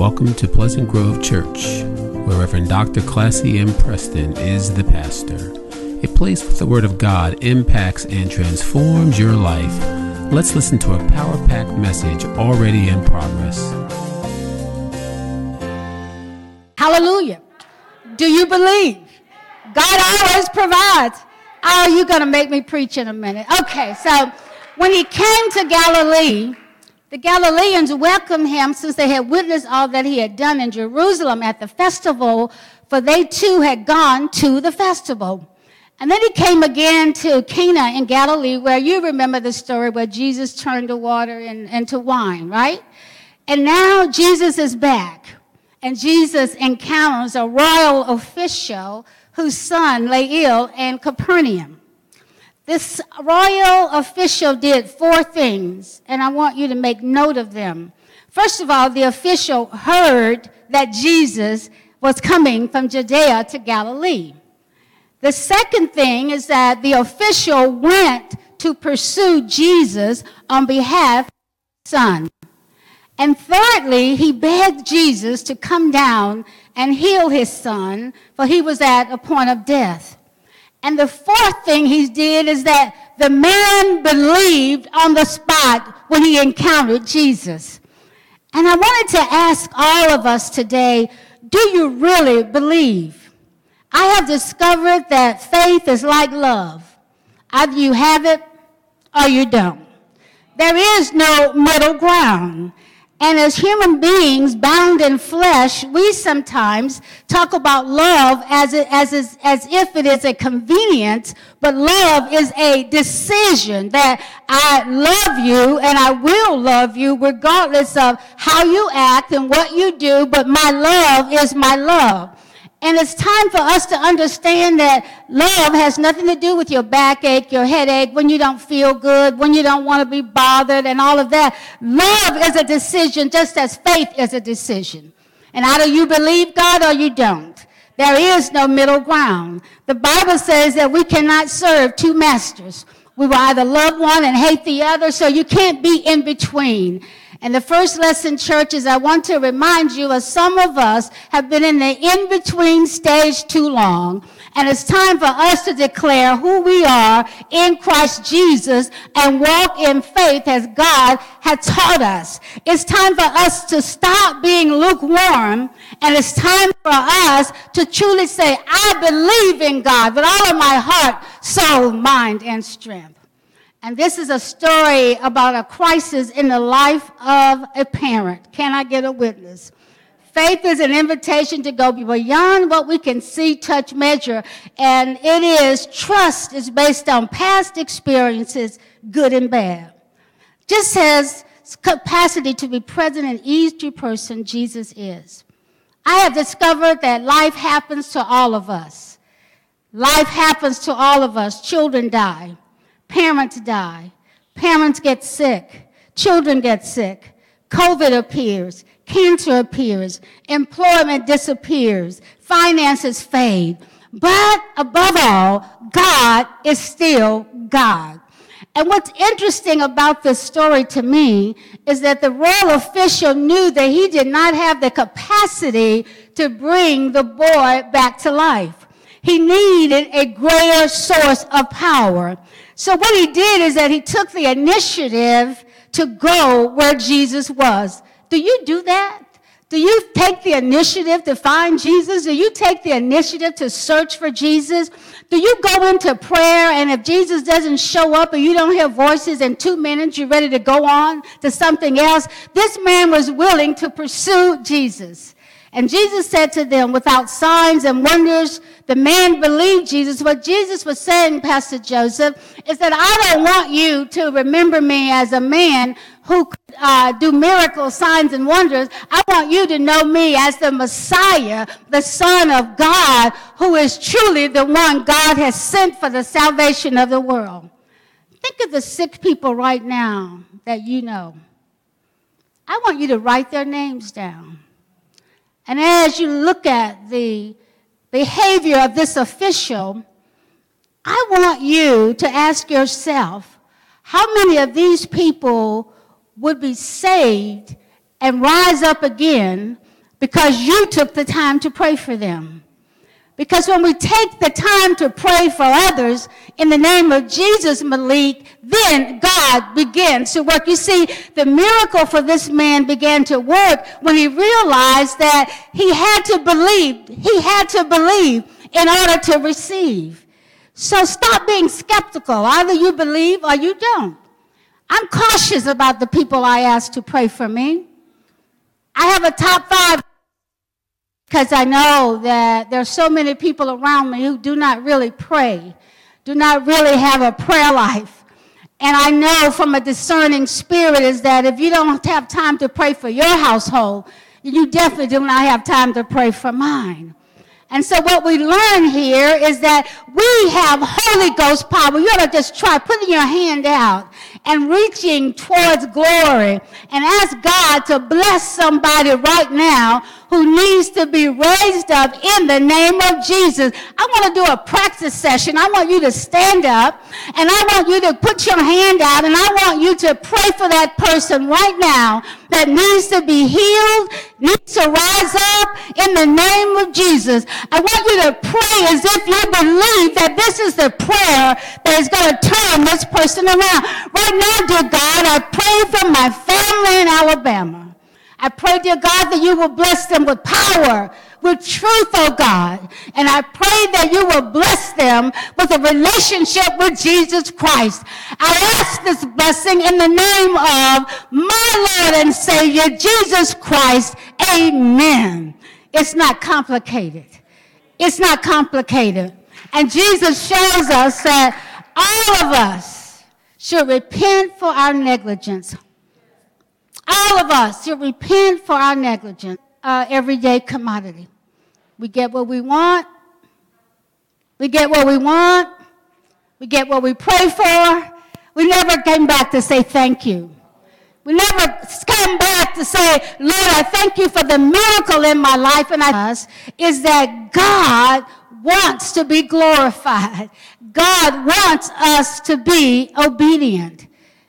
Welcome to Pleasant Grove Church, where Reverend Dr. Classy M. Preston is the pastor. A place where the Word of God impacts and transforms your life. Let's listen to a power-packed message already in progress. Hallelujah. Do you believe? God always provides. Oh, you're going to make me preach in a minute. Okay, so when he came to Galilee, the Galileans welcomed him since they had witnessed all that he had done in Jerusalem at the festival, for they too had gone to the festival. And then he came again to Cana in Galilee, where you remember the story where Jesus turned the water into wine, right? And now Jesus is back, and Jesus encounters a royal official whose son lay ill in Capernaum. This royal official did four things, and I want you to make note of them. First of all, the official heard that Jesus was coming from Judea to Galilee. The second thing is that the official went to pursue Jesus on behalf of his son. And thirdly, he begged Jesus to come down and heal his son, for he was at a point of death. And the fourth thing he did is that the man believed on the spot when he encountered Jesus. And I wanted to ask all of us today, do you really believe? I have discovered that faith is like love. Either you have it or you don't. There is no middle ground. And as human beings bound in flesh, we sometimes talk about love as if it is a convenience, but love is a decision that I love you and I will love you regardless of how you act and what you do, but my love is my love. And it's time for us to understand that love has nothing to do with your backache, your headache, when you don't feel good, when you don't want to be bothered, and all of that. Love is a decision just as faith is a decision. And either you believe God or you don't. There is no middle ground. The Bible says that we cannot serve two masters. We will either love one and hate the other, so you can't be in between. And the first lesson, church, is I want to remind you as some of us have been in the in-between stage too long. And it's time for us to declare who we are in Christ Jesus and walk in faith as God has taught us. It's time for us to stop being lukewarm, and it's time for us to truly say, I believe in God with all of my heart, soul, mind, and strength. And this is a story about a crisis in the life of a parent. Can I get a witness? Faith is an invitation to go beyond what we can see, touch, measure. And it is trust is based on past experiences, good and bad. Just as capacity to be present in each person, Jesus is. I have discovered that life happens to all of us. Life happens to all of us. Children die. Parents die. Parents get sick. Children get sick. COVID appears. Cancer appears. Employment disappears. Finances fade. But above all, God is still God. And what's interesting about this story to me is that the royal official knew that he did not have the capacity to bring the boy back to life. He needed a greater source of power. So what he did is that he took the initiative to go where Jesus was. Do you do that? Do you take the initiative to find Jesus? Do you take the initiative to search for Jesus? Do you go into prayer, and if Jesus doesn't show up or you don't hear voices in 2 minutes, you're ready to go on to something else? This man was willing to pursue Jesus. And Jesus said to them, without signs and wonders, the man believed Jesus. What Jesus was saying, Pastor Joseph, is that I don't want you to remember me as a man who could do miracles, signs, and wonders. I want you to know me as the Messiah, the Son of God, who is truly the one God has sent for the salvation of the world. Think of the sick people right now that you know. I want you to write their names down. And as you look at the behavior of this official, I want you to ask yourself, how many of these people would be saved and rise up again because you took the time to pray for them. Because when we take the time to pray for others in the name of Jesus, Malik, then God begins to work. You see, the miracle for this man began to work when he realized that he had to believe. He had to believe in order to receive. So stop being skeptical. Either you believe or you don't. I'm cautious about the people I ask to pray for me. I have a top 5. Because I know that there are so many people around me who do not really pray, do not really have a prayer life. And I know from a discerning spirit is that if you don't have time to pray for your household, you definitely do not have time to pray for mine. And so what we learn here is that we have Holy Ghost power. You ought to just try putting your hand out and reaching towards glory and ask God to bless somebody right now who needs to be raised up in the name of Jesus. I want to do a practice session. I want you to stand up and I want you to put your hand out and I want you to pray for that person right now that needs to be healed, needs to rise up in the name of Jesus. I want you to pray as if you believe that this is the prayer that is going to turn this person around. Right now, dear God, I pray for my family in Alabama. I pray, dear God, that you will bless them with power, with truth, oh God. And I pray that you will bless them with a relationship with Jesus Christ. I ask this blessing in the name of my Lord and Savior, Jesus Christ. Amen. It's not complicated. It's not complicated. And Jesus shows us that all of us should repent for our negligence. All of us should repent for our negligence. Everyday commodity. We get what we want. We get what we want. We get what we pray for. We never came back to say thank you. We never come back to say, Lord, I thank you for the miracle in my life. And I is that God wants to be glorified. God wants us to be obedient.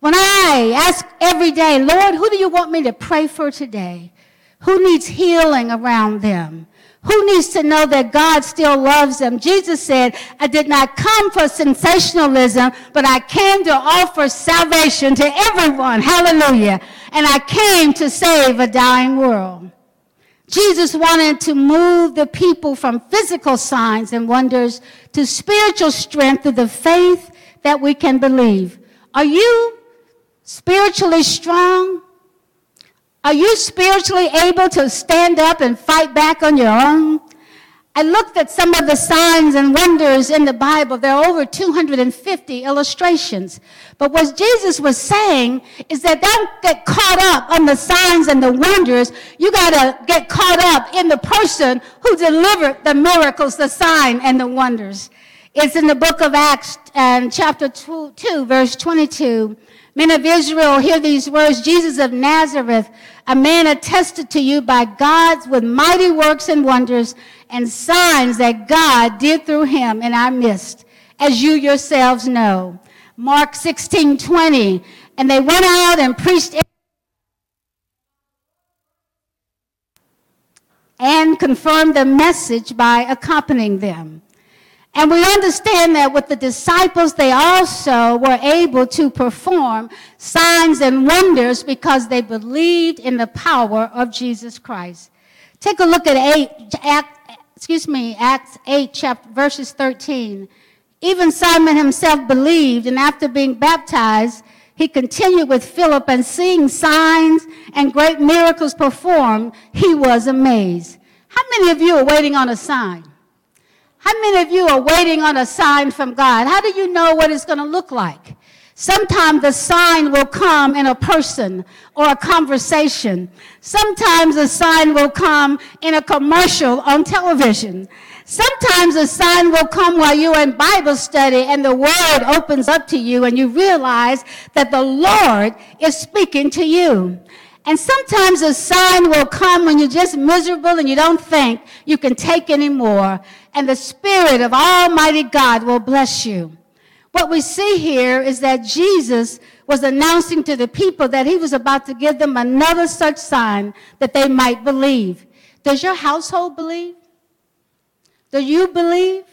When I ask every day, Lord, who do you want me to pray for today? Who needs healing around them? Who needs to know that God still loves them? Jesus said, I did not come for sensationalism, but I came to offer salvation to everyone. Hallelujah. And I came to save a dying world. Jesus wanted to move the people from physical signs and wonders to spiritual strength through the faith that we can believe. Are you spiritually strong? Are you spiritually able to stand up and fight back on your own? I looked at some of the signs and wonders in the Bible. There are over 250 illustrations. But what Jesus was saying is that don't get caught up on the signs and the wonders. You got to get caught up in the person who delivered the miracles, the sign, and the wonders. It's in the book of Acts, chapter 2, verse 22. Men of Israel, hear these words. Jesus of Nazareth, a man attested to you by God with mighty works and wonders and signs that God did through him in our midst, as you yourselves know. Mark 16:20. And they went out and preached and confirmed the message by accompanying them. And we understand that with the disciples, they also were able to perform signs and wonders because they believed in the power of Jesus Christ. Take a look at Acts 8, verses 13. Even Simon himself believed, and after being baptized, he continued with Philip, and seeing signs and great miracles performed, he was amazed. How many of you are waiting on a sign? How many of you are waiting on a sign from God? How do you know what it's going to look like? Sometimes the sign will come in a person or a conversation. Sometimes a sign will come in a commercial on television. Sometimes a sign will come while you're in Bible study and the word opens up to you and you realize that the Lord is speaking to you. And sometimes a sign will come when you're just miserable and you don't think you can take anymore. And the Spirit of Almighty God will bless you. What we see here is that Jesus was announcing to the people that he was about to give them another such sign that they might believe. Does your household believe? Do you believe?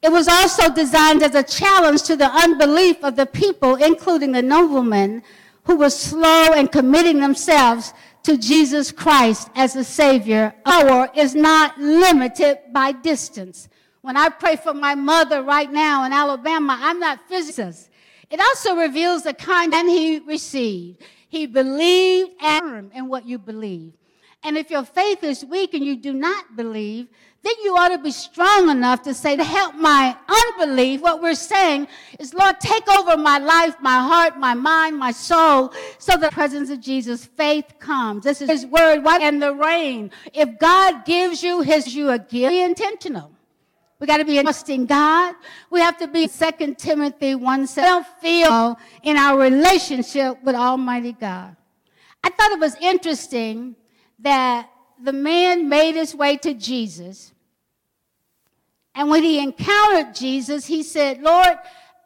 It was also designed as a challenge to the unbelief of the people, including the nobleman, who was slow in committing themselves to Jesus Christ as the Savior. Our is not limited by distance. When I pray for my mother right now in Alabama, I'm not physicist. It also reveals the kind that he received. He believed and in what you believe. And if your faith is weak and you do not believe, then you ought to be strong enough to say, to help my unbelief. What we're saying is, Lord, take over my life, my heart, my mind, my soul, so the presence of Jesus, faith comes. This is his word, and the rain. If God gives you his, you are given. Be intentional. We got to be trusting God. We have to be 2 Timothy 1, self-feel in our relationship with Almighty God. I thought it was interesting that the man made his way to Jesus. And when he encountered Jesus, he said, Lord,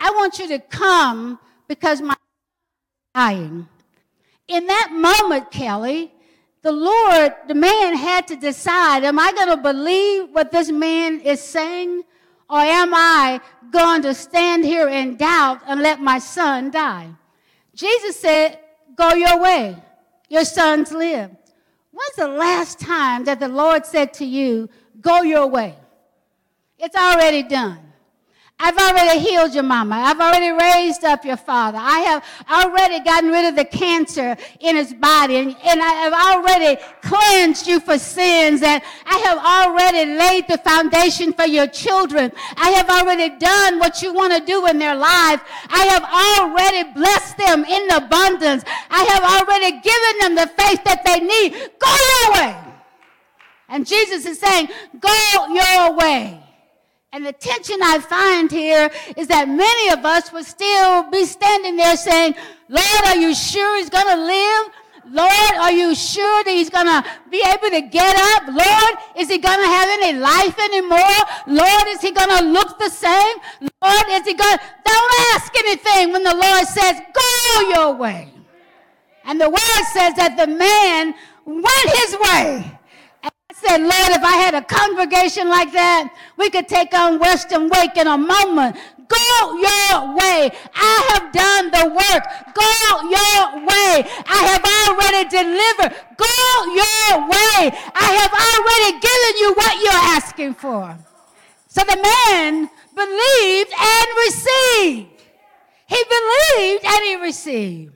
I want you to come because my dying. In that moment, Kelly, the man had to decide, am I going to believe what this man is saying? Or am I going to stand here in doubt and let my son die? Jesus said, go your way. Your sons live. When's the last time that the Lord said to you, go your way? It's already done. I've already healed your mama. I've already raised up your father. I have already gotten rid of the cancer in his body. And I have already cleansed you for sins. And I have already laid the foundation for your children. I have already done what you want to do in their life. I have already blessed them in abundance. I have already given them the faith that they need. Go your way. And Jesus is saying, go your way. And the tension I find here is that many of us would still be standing there saying, Lord, are you sure he's going to live? Lord, are you sure that he's going to be able to get up? Lord, is he going to have any life anymore? Lord, is he going to look the same? Lord, is he going to... Don't ask anything when the Lord says, go your way. And the word says that the man went his way. Said, Lord, if I had a congregation like that, we could take on Western Wake in a moment. Go your way. I have done the work. Go your way. I have already delivered. Go your way. I have already given you what you're asking for. So the man believed and received. He believed and he received.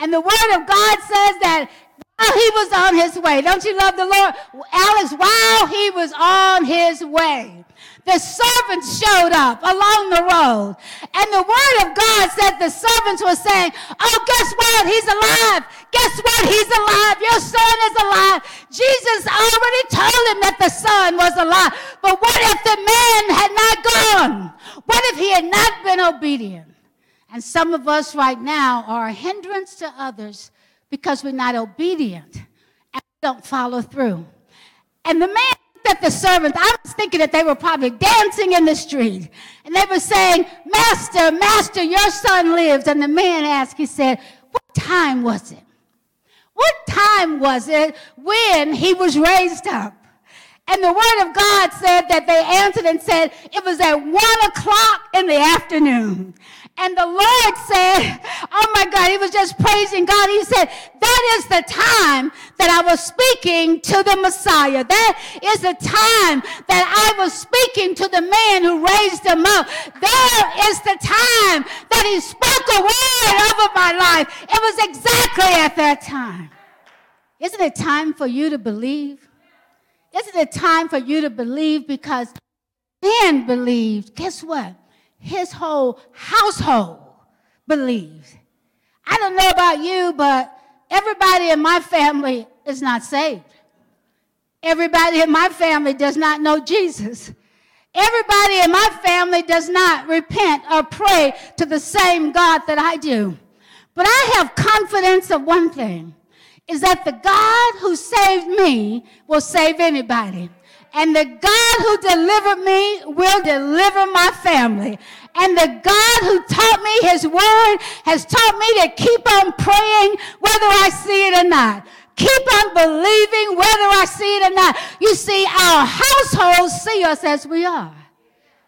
And the word of God says that while he was on his way. Don't you love the Lord? Alex, while he was on his way, the servants showed up along the road. And the word of God said the servants were saying, oh, guess what? He's alive. Guess what? He's alive. Your son is alive. Jesus already told him that the son was alive. But what if the man had not gone? What if he had not been obedient? And some of us right now are a hindrance to others because we're not obedient and don't follow through. And the man that the servants, I was thinking that they were probably dancing in the street. And they were saying, Master, Master, your son lives. And the man asked, he said, what time was it? What time was it when he was raised up? And the word of God said that they answered and said, it was at 1:00 in the afternoon. And the Lord said, oh my God, he was just praising God. He said, that is the time that I was speaking to the Messiah. That is the time that I was speaking to the man who raised him up. There is the time that he spoke a word over my life. It was exactly at that time. Isn't it time for you to believe? Isn't it time for you to believe? Because man believed. Guess what? His whole household believes. I don't know about you, but everybody in my family is not saved. Everybody in my family does not know Jesus. Everybody in my family does not repent or pray to the same God that I do. But I have confidence of one thing, is that the God who saved me will save anybody. And the God who delivered me will deliver my family. And the God who taught me his word has taught me to keep on praying whether I see it or not. Keep on believing whether I see it or not. You see, our households see us as we are.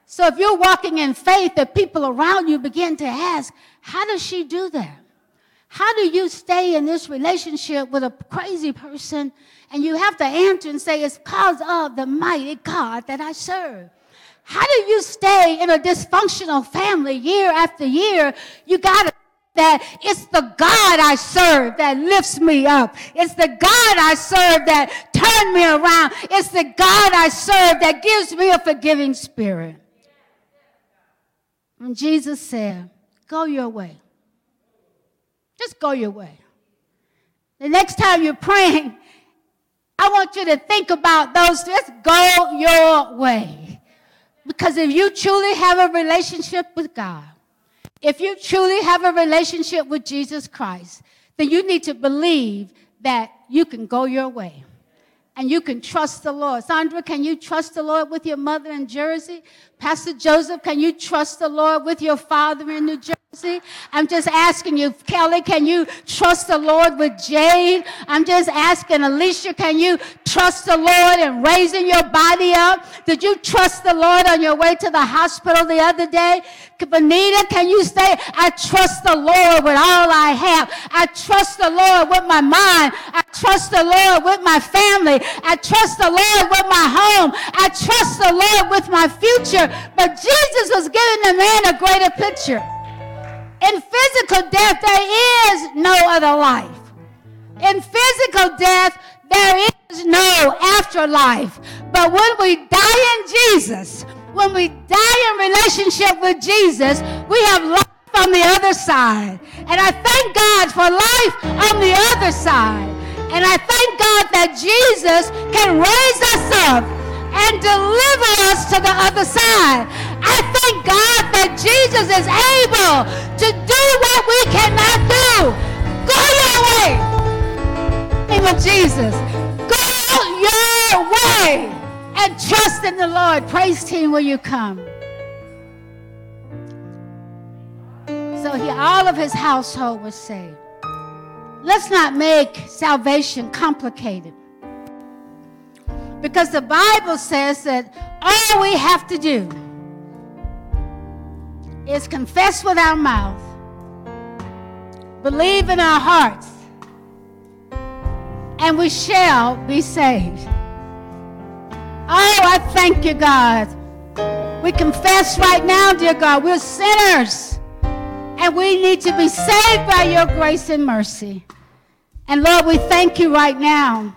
So if you're walking in faith, the people around you begin to ask, how does she do that? How do you stay in this relationship with a crazy person? And you have to answer and say, it's because of the mighty God that I serve. How do you stay in a dysfunctional family year after year? You got to that it's the God I serve that lifts me up. It's the God I serve that turned me around. It's the God I serve that gives me a forgiving spirit. And Jesus said, go your way. Just go your way. The next time you're praying, I want you to think about those. Just go your way. Because if you truly have a relationship with God, if you truly have a relationship with Jesus Christ, then you need to believe that you can go your way. And you can trust the Lord. Sandra, can you trust the Lord with your mother in Jersey? Pastor Joseph, can you trust the Lord with your father in New Jersey? I'm just asking you. Kelly, can you trust the Lord with Jade? I'm just asking. Alicia, can you trust the Lord in raising your body up? Did you trust the Lord on your way to the hospital the other day? Benita, can you say, I trust the Lord with all I have. I trust the Lord with my mind. I trust the Lord with my family. I trust the Lord with my home. I trust the Lord with my future. But Jesus was giving the man a greater picture. In physical death, there is no other life. In physical death, there is no afterlife. But when we die in Jesus, when we die in relationship with Jesus, we have life on the other side. And I thank God for life on the other side. And I thank God that Jesus can raise us up and deliver us to the other side. I thank God that Jesus is able to do what we cannot do. Go your way. In the name of Jesus, go your way and trust in the Lord. Praise team, will you come? So all of his household was saved. Let's not make salvation complicated. Because the Bible says that all we have to do is confess with our mouth, believe in our hearts, and we shall be saved. Oh, I thank you, God. We confess right now, dear God, we're sinners, and we need to be saved by your grace and mercy. And Lord, we thank you right now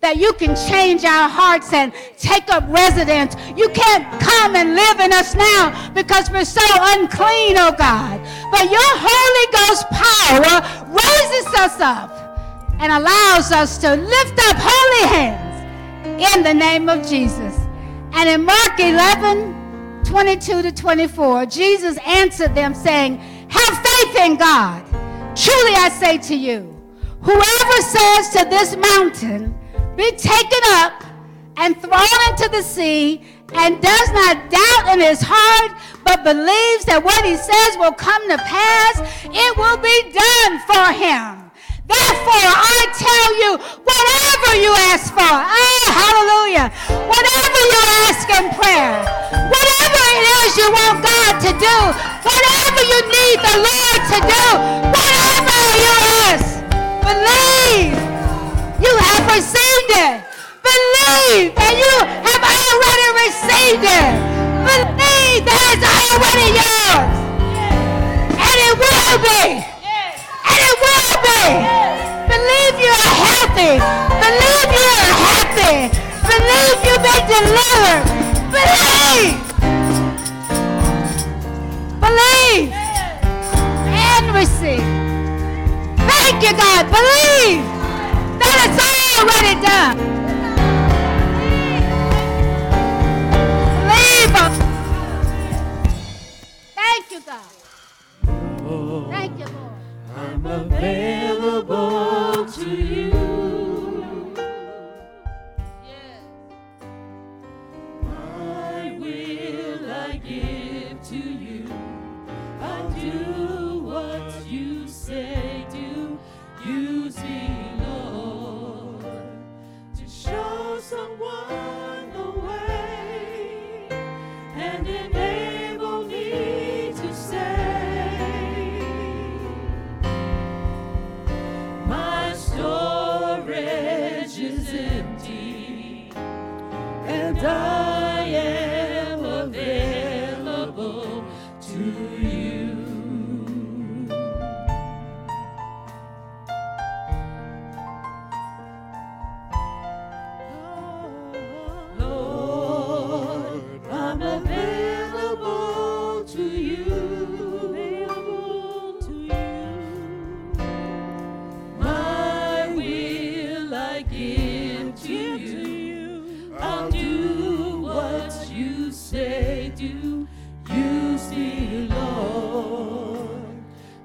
that you can change our hearts and take up residence. You can't come and live in us now because we're so unclean, oh God. But your Holy Ghost power raises us up and allows us to lift up holy hands in the name of Jesus. And in Mark 11:22-24, Jesus answered them saying, have faith in God. Truly I say to you, whoever says to this mountain, be taken up and thrown into the sea, and does not doubt in his heart, but believes that what he says will come to pass, it will be done for him. Therefore, I tell you, whatever you ask for, hallelujah, whatever you ask in prayer, whatever it is you want God to do, whatever you need the Lord to do, whatever you ask, believe. You have received it. Believe that you have already received it. Believe that it's already yours. And it will be. And it will be. Believe you are healthy. Believe you are happy. Believe you've been delivered. Believe. Believe. And receive. Thank you, God. Believe. It's already done. Leave us. Thank you, God. Thank you, Lord. I'm available to you. Yes. My will I give to you. I'll do what you say do. Use me, Lord. give to you. I'll do what you say do. Use me, Lord,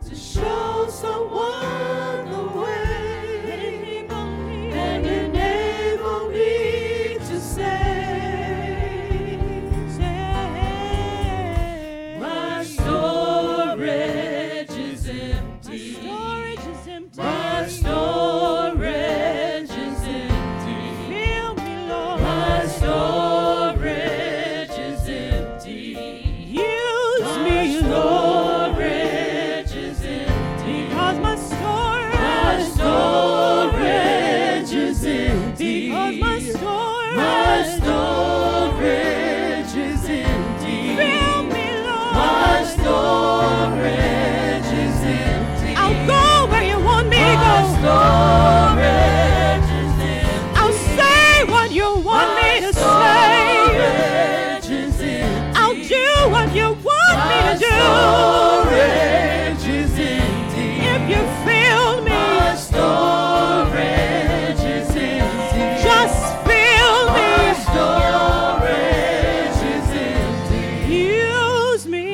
to show someone the way and enable me to say, my storage is empty. My storage is empty. Fill me, Lord. My storage is empty. Use me, Lord. My storage is empty. Because my storage is empty. Because my storage is empty. Fill me, Lord. My storage is empty. I'll go. I'll say what you want me to say. I'll do what you want me to do. If you fill me, just fill me. Use me.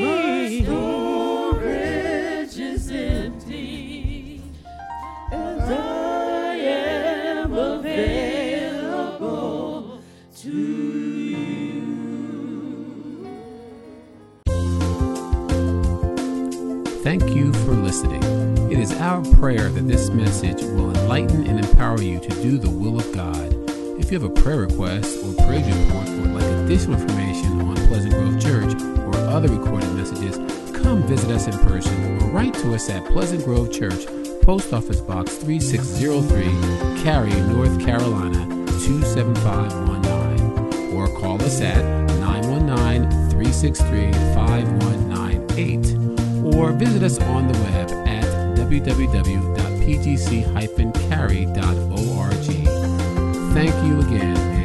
Thank you for listening. It is our prayer that this message will enlighten and empower you to do the will of God. If you have a prayer request or praise report or would like additional information on Pleasant Grove Church or other recorded messages, come visit us in person or write to us at Pleasant Grove Church, Post Office Box 3603, Cary, North Carolina 27519, or call us at 919-363-5198. Or visit us on the web at www.pgc-cary.org. Thank you again.